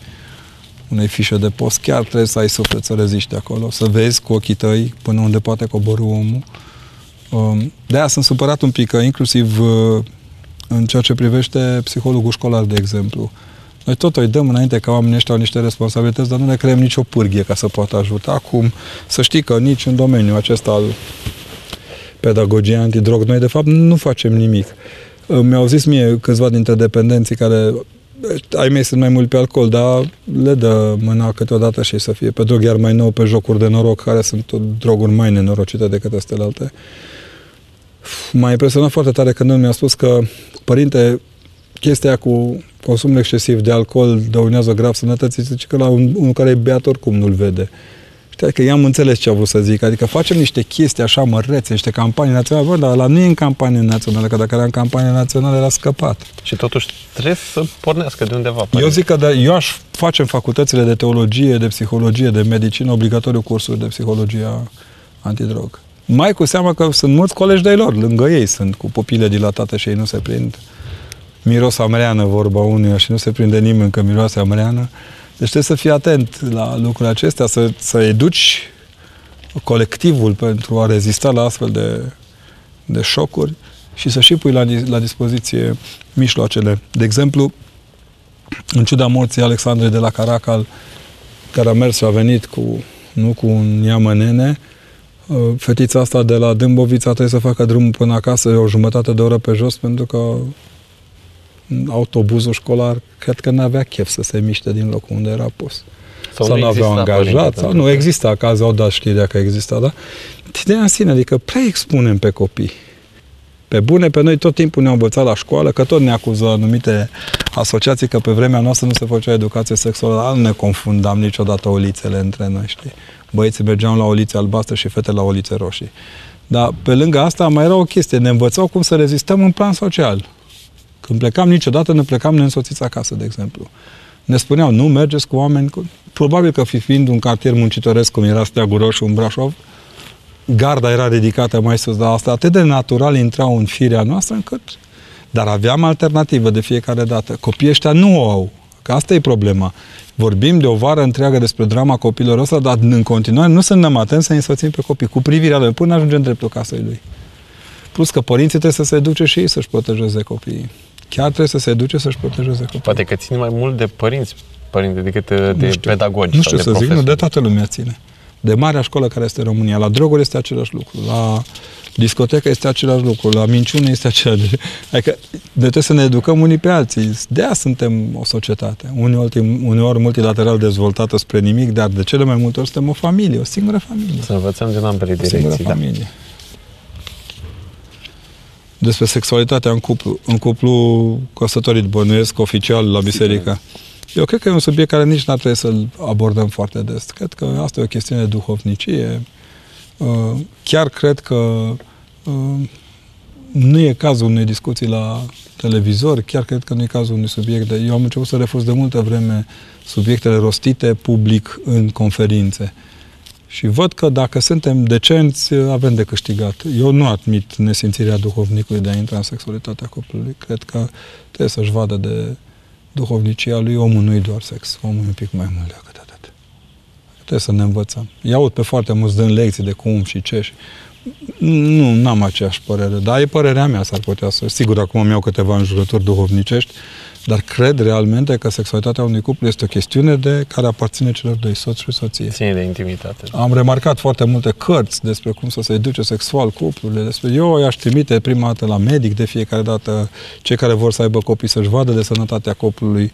unei fișe de post, chiar trebuie să ai suflet, să reziști acolo, să vezi cu ochii tăi până unde poate coborî omul. De-aia sunt supărat un pic, că inclusiv în ceea ce privește psihologul școlar, de exemplu. Noi tot îi dăm înainte ca oamenii ăștia au niște responsabilități, dar nu ne creăm nicio pârghie ca să poată ajuta. Acum, să știi că nici în domeniul acesta al pedagogiei antidrog, noi de fapt nu facem nimic. Mi-au zis mie câțiva dintre dependenții care ai mei sunt mai mult pe alcool, dar le dă mâna câteodată și să fie pe drog, iar mai nou pe jocuri de noroc, care sunt droguri mai nenorocite decât astea alte. M-a impresionat foarte tare când mi-a spus că, părinte, chestia cu consumul excesiv de alcool dăunează grav sănătății, zice că la un, unul care e beat oricum nu-l vede. Știi, că i-am înțeles ce a vrut să zic, adică facem niște chestii așa mărețe, niște campanii naționale, bă, dar la nu e în campanie națională, că dacă era în campanie națională era scăpat. Și totuși trebuie să pornească de undeva. Pare. Eu zic că da, eu aș face în facultățile de teologie, de psihologie, de medicină, obligatoriu cursuri de psihologia antidrog. Mai cu seama că sunt mulți colegi de-ai lor, lângă ei sunt cu pupile dilatate și ei nu se prind. Miros amreană, vorba unuia, și nu se prinde nimeni că miroase amreană. Deci trebuie să fii atent la lucrurile acestea, să, să educi colectivul pentru a rezista la astfel de, de șocuri și să și pui la, la dispoziție mijloacele. De exemplu, în ciuda morții Alexandrei de la Caracal, care a mers și a venit cu, nu cu un iamănene, fetița asta de la Dâmbovița trebuie să facă drumul până acasă o jumătate de oră pe jos, pentru că autobuzul școlar, cred că n-avea chef să se miște din locul unde era pus. Sau, sau nu aveau angajat, sau nu exista, că azi au dat știrea că exista, da? Ideea în sine, adică prea expunem pe copii. Pe bune, pe noi tot timpul ne-au învățat la școală, că tot ne acuză anumite asociații că pe vremea noastră nu se făcea educație sexuală, nu ne confundam niciodată olițele între noi, știi? Băieții mergeam la olițe albastre și fete la olițe roșii. Dar pe lângă asta mai era o chestie, ne învățau cum să rezistăm în plan social. Când plecam, niciodată ne plecam neînsoțiți acasă, de exemplu. Ne spuneau, nu mergeți cu oameni... Cu... Probabil că fiind un cartier muncitoresc, cum era Steaguroșul în Brașov, garda era ridicată mai sus, dar asta atât de natural intrau în firea noastră încât... Dar aveam alternativă de fiecare dată. Copiii ăștia nu o au, că asta e problema. Vorbim de o vară întreagă despre drama copilor ăsta, dar în continuare nu suntem atenți să însoțim pe copii cu privirea lui, până ajungem dreptul casei lui. Plus că părinții trebuie să se duce și ei să-și protejeze copiii. Chiar trebuie să se duce să-și protejeze copiii. Poate că ține mai mult de părinți, părinte, decât de pedagogi. Nu știu să zic, nu, de toată lumea ține. De marea școală care este România. La droguri este același lucru, la discotecă este același lucru, la minciune este același lucru. Adică trebuie să ne educăm unii pe alții. De-aia suntem o societate. Uneori, uneori multilateral dezvoltată spre nimic, dar de cele mai multe ori suntem o familie, o singură familie. Să învățăm din ambele direcții. Familie. Despre sexualitatea în cuplu, în cuplu căsătorit, bănuiesc, oficial, la biserică. Eu cred că e un subiect care nici n-ar trebui să-l abordăm foarte des. Cred că asta e o chestiune de duhovnicie. Chiar cred că nu e cazul unei discuții la televizor, chiar cred că nu e cazul unui subiect de... Eu am început să refuz de multă vreme subiectele rostite public în conferințe. Și văd că dacă suntem decenți, avem de câștigat. Eu nu admit nesimțirea duhovnicului de a intra în sexualitatea copilului. Cred că trebuie să-și vadă de duhovnicia lui. Omul nu-i doar sex. Omul e un pic mai mult decât atât. Trebuie să ne învățăm. I-aud pe foarte mulți dând lecții de cum și ce. Nu, n-am aceeași părere, dar e părerea mea, s-ar putea să... Sigur, acum îmi iau câteva înjurături duhovnicești, dar cred realmente că sexualitatea unui cuplu este o chestiune de care aparține celor doi, soț și soție. Ține de intimitate. Am remarcat foarte multe cărți despre cum să se educe sexual cuplurile. Despre... Eu i-aș trimite prima dată la medic, de fiecare dată cei care vor să aibă copii să-și vadă de sănătatea copilului,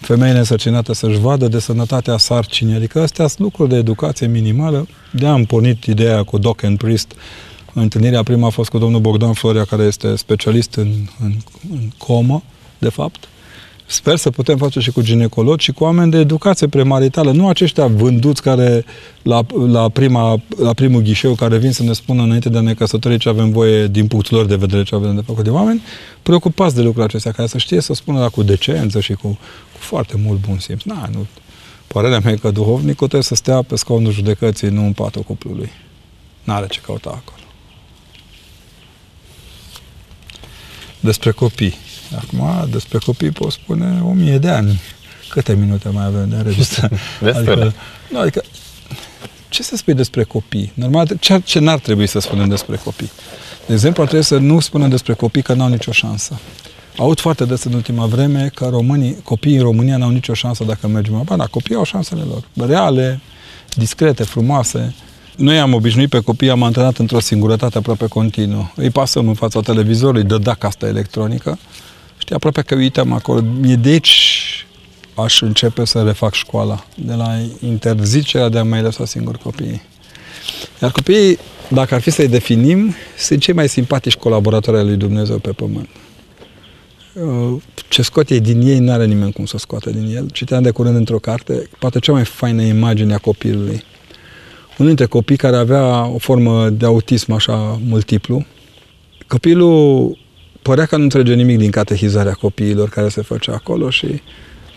femeile însărcinate să-și vadă de sănătatea sarcinii. Adică astea sunt lucruri de educație minimală. De-aia am pornit ideea cu Doc and Priest. Întâlnirea prima a fost cu domnul Bogdan Floria, care este specialist în, în, în comă, de fapt. Sper să putem face și cu ginecologi și cu oameni de educație premaritală. Nu aceștia vânduți care la, la, prima, la primul ghișeu care vin să ne spună înainte de a ne căsători ce avem voie din punctul lor de vedere, ce avem de făcut, de oameni preocupați de lucrurile acestea, care să știe să spună dar cu decență și cu, cu foarte mult bun simț. Na, nu. Părerea mea e că duhovnicul trebuie să stea pe scaunul judecății, nu în patul cuplului. N-are ce căuta acolo. Despre copii. Acum, despre copii pot spune o mie de ani. Câte minute mai avem de înregistrare? Adică, adică, ce să spui despre copii? Normal, ce, ce n-ar trebui să spunem despre copii? De exemplu, ar trebui să nu spunem despre copii că n-au nicio șansă. Aud foarte des în ultima vreme că românii, copiii în România n-au nicio șansă dacă mergem la bani. Copiii au șansele lor. Reale, discrete, frumoase. Noi am obișnuit pe copii, am antrenat într-o singurătate aproape continuă. Îi pasăm în fața televizorului, dă dacă asta electronică. Știi, aproape că uitam acolo. Deci aș începe să refac școala de la interzicerea de a mai lăsa singur copiii. Iar copiii, dacă ar fi să-i definim, sunt cei mai simpatici colaboratori ai lui Dumnezeu pe pământ. Ce scot ei din ei, n-are nimeni cum să scoată din el. Citeam de curând într-o carte, poate cea mai faină imagine a copilului. Unul dintre copii care avea o formă de autism așa multiplu, copilul părea că nu înțelege nimic din catehizarea copiilor care se făcea acolo și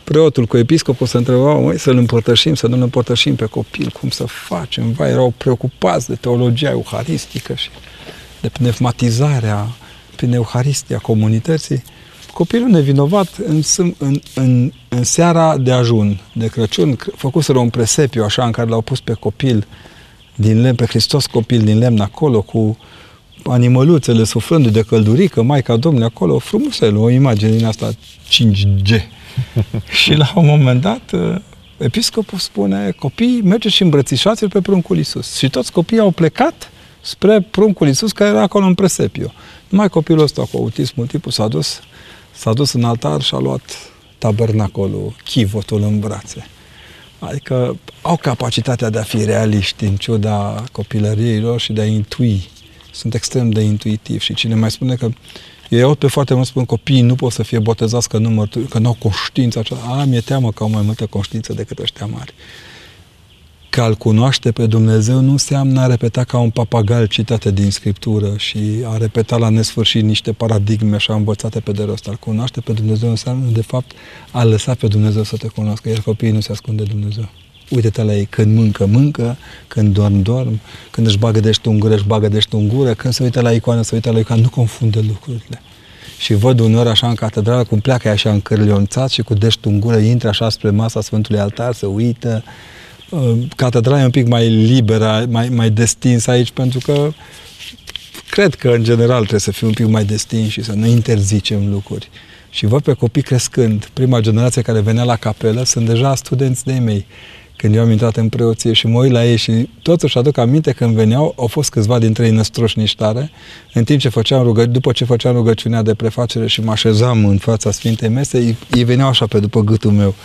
preotul cu episcopul se întrebau să-l împărtășim, să nu-l împărtășim pe copil, cum să facem, vai, erau preocupați de teologia eucharistică și de pneumatizarea prin eucharistia comunității. Copilul nevinovat în, în, în, în seara de ajun, de Crăciun, făcuseră un presepiu așa în care l-au pus pe copil din lemn, pe Hristos copil din lemn acolo, cu animăluțele suflându-i de căldurică, Maica Domnului acolo, frumuselul, o imagine din asta cinci G. Și la un moment dat, episcopul spune, copiii, mergeți și îmbrățișați-l pe pruncul Iisus. Și toți copiii au plecat spre pruncul Iisus, care era acolo în presepiu. Numai copilul ăsta cu autism multiplu s-a dus S-a dus în altar și a luat tabernacolul, chivotul în brațe. Adică au capacitatea de a fi realiști în ciuda copilăriei lor și de a intui. Sunt extrem de intuitivi și cine mai spune că... Ei aud pe foarte mult spun copiii nu pot să fie botezați că nu, că nu au conștiința aceasta. A, mi-e teamă că au mai multă conștiință decât ăștia mari. Că a-L cunoaște pe Dumnezeu nu înseamnă a repeta ca un papagal citate din Scriptură și a repeta la nesfârșit niște paradigme așa învățate pe de rost. A-L cunoaște pe Dumnezeu înseamnă, de fapt, a lăsa pe Dumnezeu să te cunoască, iar copiii nu se ascund de Dumnezeu. Uite-te la ei, când mâncă, mâncă, când dorm, dorm, când își bagă de ștungură, își bagă de ștungură, când se uită la icoană, se uită la icoană, nu confundă lucrurile. Și văd uneori așa în catedrală cum pleacă așa încârlionțat și cu deștungură intră așa spre masa Sfântului Altar, se uită. Catedrala e un pic mai liberă, mai, mai destins aici, pentru că cred că, în general, trebuie să fim un pic mai destinși și să nu interzicem lucruri. Și văd pe copii crescând. Prima generație care venea la capelă sunt deja studenți de-ai mei. Când eu am intrat în preoție și mă uit la ei și toți își aduc aminte când veneau, au fost câțiva dintre ei năstroși niștare, în timp ce făceam rugă, după ce făceam rugăciunea de prefacere și mă așezam în fața Sfintei Mese, ei, ei veneau așa pe după gâtul meu.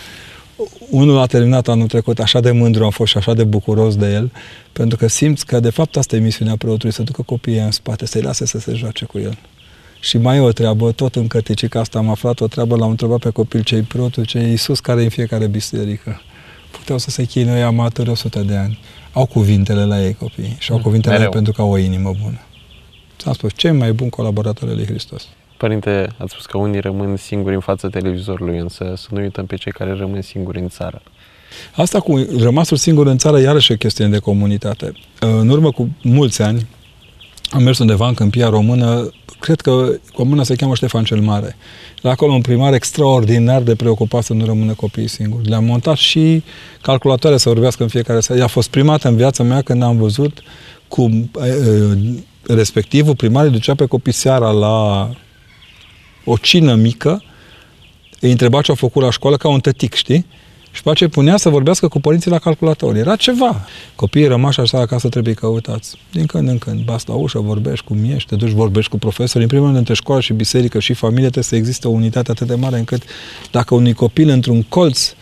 Unul a terminat anul trecut, așa de mândru am fost și așa de bucuros de el, pentru că simți că de fapt asta e misiunea preotului, să ducă copiii în spate, să-i lase să se joace cu el. Și mai e o treabă, tot în cărticica asta am aflat o treabă, l-am întrebat pe copil ce-i preotul, ce-i Iisus, care e în fiecare biserică. Puteau să se chinuie amatori o sută de ani. Au cuvintele la ei copii și au cuvintele la ei pentru că au o inimă bună. S-a spus, cei mai buni colaboratori lui Hristos. Părinte, ați spus că unii rămân singuri în fața televizorului, însă să nu uităm pe cei care rămân singuri în țară. Asta cu rămasul singur în țară, iarăși e o chestiune de comunitate. În urmă cu mulți ani, am mers undeva în Câmpia Română, cred că comuna se cheamă Ștefan cel Mare. La acolo un primar extraordinar de preocupat să nu rămână copiii singuri. Le-am montat și calculatoare să vorbească în fiecare seară. I-a fost prima dată în viața mea când am văzut cum respectivul primar îi ducea pe copii seara la o cină mică, îi întreba ce-au făcut la școală, ca un tătic, știi? Și face punea să vorbească cu părinții la calculator. Era ceva. Copiii rămași așa acasă trebuie căutați. Din când în când, bați la ușă, vorbești cu miești, te duci, vorbești cu profesori. În primul rând, între școală și biserică și familie trebuie să existe o unitate atât de mare încât dacă unui copil într-un colț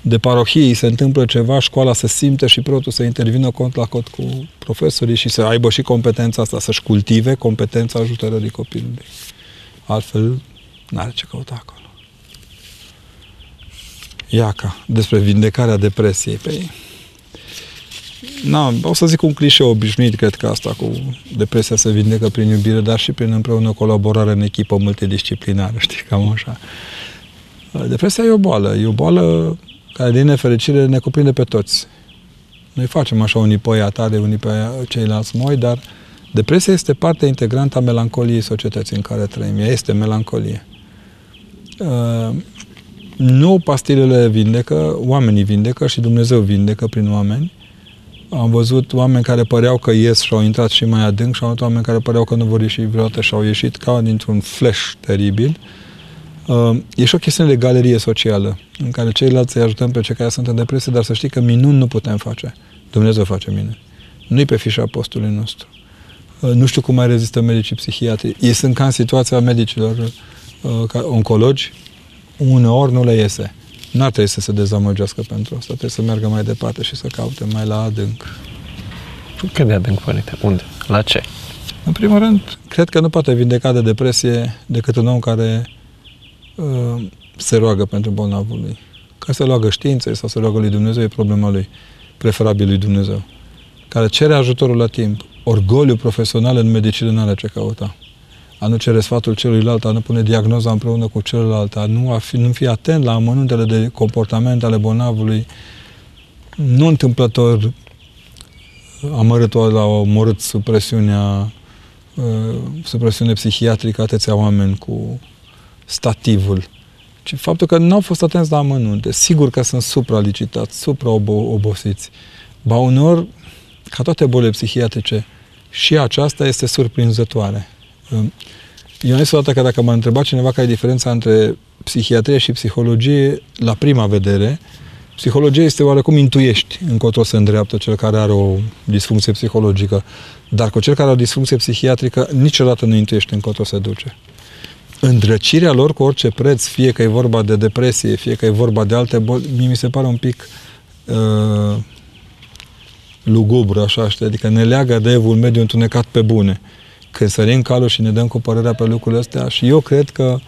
de parohie se întâmplă ceva, școala se simte și preotul să intervină cont la cont cu profesorii și să aibă și competența asta, să-și cultive competența ajutării copilului. Altfel, n-are ce căuta acolo. Iaca, despre vindecarea depresiei. Păi, na, o să zic un clișeu obișnuit, cred că asta cu depresia se vindecă prin iubire, dar și prin împreună colaborare în echipă multidisciplinară, știi, cam așa. Depresia e o boală, e o boală care, din nefericire, ne cuprinde pe toți. Noi facem așa unii pe aia tare, unii pe aia ceilalți moi, dar depresia este parte integrantă a melancoliei societății în care trăim. Ea este melancolie. Uh, Nu pastilele vindecă, oamenii vindecă și Dumnezeu vindecă prin oameni. Am văzut oameni care păreau că ies și au intrat și mai adânc și am văzut oameni care păreau că nu vor ieși vreodată și au ieșit ca dintr-un flash teribil. E și o chestiune de galerie socială în care ceilalți îi ajutăm pe cei care sunt în depresie, dar să știi că minuni nu putem face. Dumnezeu face minuni. Nu-i pe fișa postului nostru. Nu știu cum mai rezistă medicii psihiatri. Ei sunt ca în situația medicilor oncologi. Uneori nu le iese. N-ar trebui să se dezamăgească pentru asta. Trebuie să meargă mai departe și să caute mai la adânc. Cât de adânc, părinte? Unde? La ce? În primul rând, cred că nu poate vindeca de depresie decât un om care uh, se roagă pentru bolnavul lui. Că se roagă științei sau se roagă lui Dumnezeu, e problema lui, preferabil lui Dumnezeu. Care cere ajutorul la timp. Orgoliu profesional în medicină n-are ce căuta. A nu cere sfatul celuilalt, a nu pune diagnoza împreună cu celălalt, a nu a fi, nu fi atent la amănuntele de comportament ale bolnavului, nu întâmplător amărâtul la o omorât supresiunea, supresiune psihiatrică atâția oameni cu stativul, ci faptul că nu au fost atenți la amănunte. Sigur că sunt supralicitați, supraobosiți. Ba uneori, ca toate bolile psihiatrice, și aceasta este surprinzătoare. Eu am zis odată că dacă m-a întrebat cineva care e diferența între psihiatrie și psihologie, la prima vedere, psihologia este oarecum intuiești încotro se îndreaptă cel care are o disfuncție psihologică, dar cu cel care are o disfuncție psihiatrică niciodată nu intuiești încotro se duce. Îndrăcirea lor cu orice preț, fie că e vorba de depresie, fie că e vorba de alte boli, mi se pare un pic uh, lugubru, așa, știi? Adică ne leagă de evul mediu întunecat pe bune. Când sărim calul și ne dăm cu părerea pe lucrurile astea, și eu cred că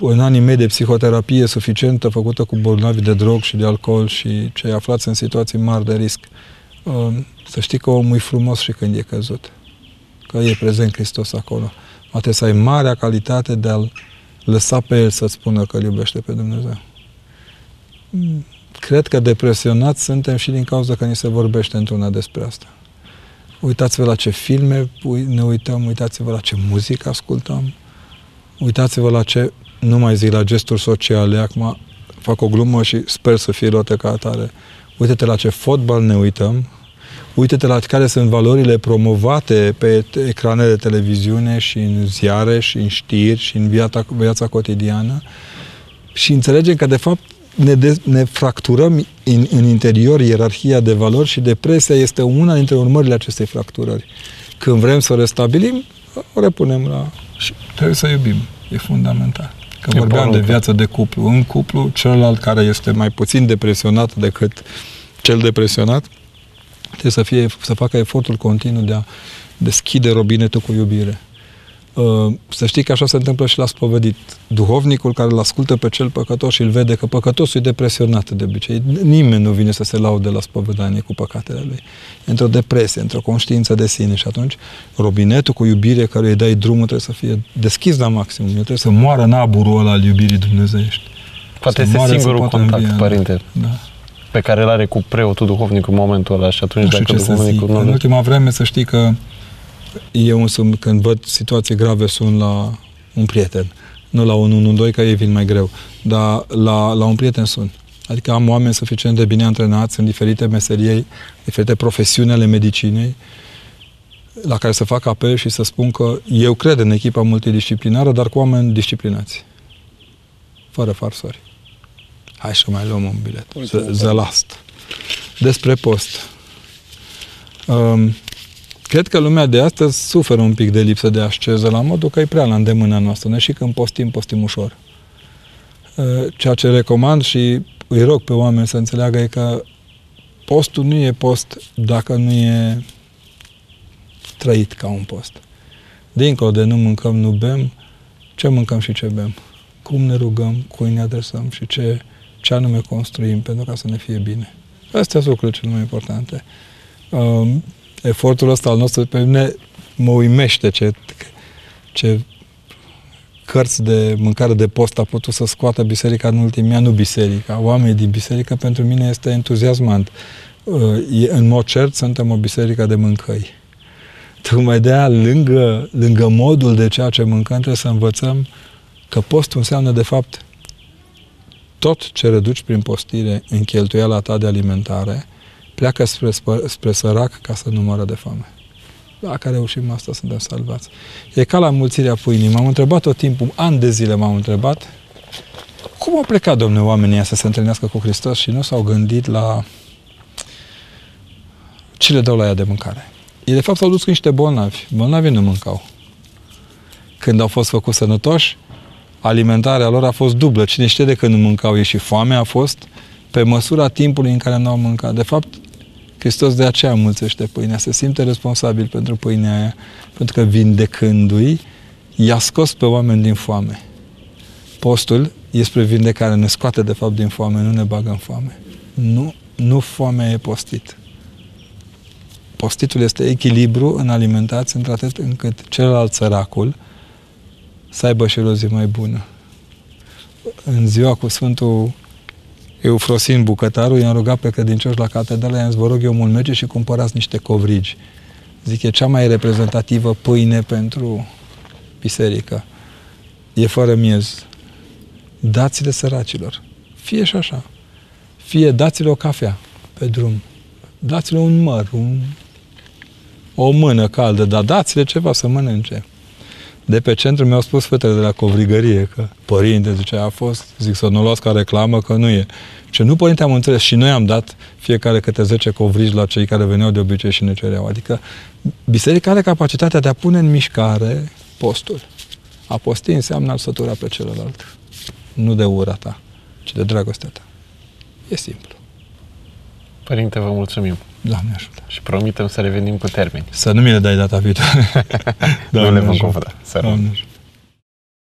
în anii mei de psihoterapie suficientă făcută cu bolnavi de drog și de alcool și cei aflați în situații mari de risc, să știi că omul e frumos și când e căzut. Că e prezent Hristos acolo. Poate să ai marea calitate de a-l lăsa pe el să-ți spună că îl iubește pe Dumnezeu. Cred că depresionați suntem și din cauza că ni se vorbește într-una despre asta. Uitați-vă la ce filme ne uităm, uitați-vă la ce muzică ascultăm, uitați-vă la ce, nu mai zic, la gesturi sociale, acum fac o glumă și sper să fie luată ca atare. Uite-te la ce fotbal ne uităm, uite-te la care sunt valorile promovate pe ecranele de televiziune și în ziare și în știri și în viața, viața cotidiană și înțelegem că, de fapt, Ne, de, ne fracturăm in, în interior ierarhia de valori și depresia este una dintre urmările acestei fracturări. Când vrem să o restabilim, o repunem la... Și trebuie să iubim. E fundamental. Că e vorbeam de viață de cuplu. În cuplu, celălalt care este mai puțin depresionat decât cel depresionat, trebuie să, fie, să facă efortul continuu de a deschide robinetul cu iubire. Să știi că așa se întâmplă și la spovedit. Duhovnicul care îl ascultă pe cel păcătos și îl vede că păcătosul e depresionat de obicei. Nimeni nu vine să se laude la spovedanie cu păcatele lui. Într-o depresie, într-o conștiință de sine și atunci robinetul cu iubire care îi dai drumul trebuie să fie deschis la maxim. El trebuie să moară naburul ăla al iubirii dumnezeiești. Poate să este singurul contact, învia, părinte, da, pe care îl are cu preotul duhovnicul în momentul ăla și atunci nu dacă duhovnicul nu... În ultima vreme să știi că eu însumi, când văd situații grave, sun la un prieten. Nu la unu unu doi, că ei vin mai greu, dar la, la un prieten sun. Adică am oameni suficient de bine antrenați în diferite meserii, diferite profesiuni ale medicinei, la care să fac apel și să spun că eu cred în echipa multidisciplinară, dar cu oameni disciplinați. Fără farsori. Hai și că mai luăm un bilet. The Last. Despre post. Um, cred că lumea de astăzi suferă un pic de lipsă de asceză, la modul că e prea la îndemâna noastră. Noi și când postim, postim ușor. Uh, ceea ce recomand și îi rog pe oameni să înțeleagă e că postul nu e post dacă nu e trăit ca un post. Dincolo de nu mâncăm, nu bem, ce mâncăm și ce bem, cum ne rugăm, cui ne adresăm și ce, ce anume construim pentru ca să ne fie bine. Astea sunt lucrurile cele mai importante. Um, efortul ăsta al nostru pe mine mă uimește ce, ce cărți de mâncare de post a putut să scoată biserica în ultimii ani, nu biserica, oamenii din biserică, pentru mine este entuziasmant. Uh, e, în mod cert, suntem o biserică de mâncări. Tocmai de-aia, lângă, lângă modul de ceea ce mâncăm, trebuie să învățăm că postul înseamnă, de fapt, tot ce reduci prin postire în cheltuiala ta de alimentare pleacă spre, spre sărac ca să nu moară de foame. Dacă reușim asta, suntem salvați. E ca la mulțirea pâinii. M-am întrebat tot timpul, ani de zile m-am întrebat, cum au plecat, domne, oamenii să se întâlnească cu Hristos și nu s-au gândit la ce le dau la ea de mâncare. Ei, de fapt, s-au dus cu niște bolnavi. Bolnavii nu mâncau. Când au fost făcuți sănătoși, alimentarea lor a fost dublă. Cine știe de când nu mâncau ei și foamea a fost pe măsura timpului în care n-au mâncat. De fapt, Hristos de aceea mulțește pâinea. Se simte responsabil pentru pâinea aia, pentru că vindecându-i, i-a scos pe oameni din foame. Postul e spre vindecare. Ne scoate, de fapt, din foame. Nu ne bagă în foame. Nu, nu foamea e postit. Postitul este echilibru în alimentație, într-atât încât celălalt săracul să aibă și el o zi mai bună. În ziua cu Sfântul Frosin bucătarul, i-am rugat pe credincioși la catedrală, i-am zis, vă rog eu mult, mergeți și cumpărați niște covrigi. Zic, e cea mai reprezentativă pâine pentru biserică. E fără miez. Dați-le săracilor. Fie și așa. Fie dați-le o cafea pe drum. Dați-le un măr, un... o mână caldă, dar dați-le ceva să mănânce. De pe centru mi-au spus fetele de la covrigărie că părinte, zicea, a fost, zic, să nu luați ca reclamă, că nu e. Ce nu, părinte, am înțeles. Și noi am dat fiecare câte zece covrigi la cei care veneau de obicei și ne cereau. Adică biserica are capacitatea de a pune în mișcare postul. A posti înseamnă a-l sătura pe celălalt. Nu de ura ta, ci de dragostea ta. E simplu. Părinte, vă mulțumim. Doamne ajută. Și promitem să revenim cu termeni. Să nu mi le dai data viitoare. Nu le vom confunda. Să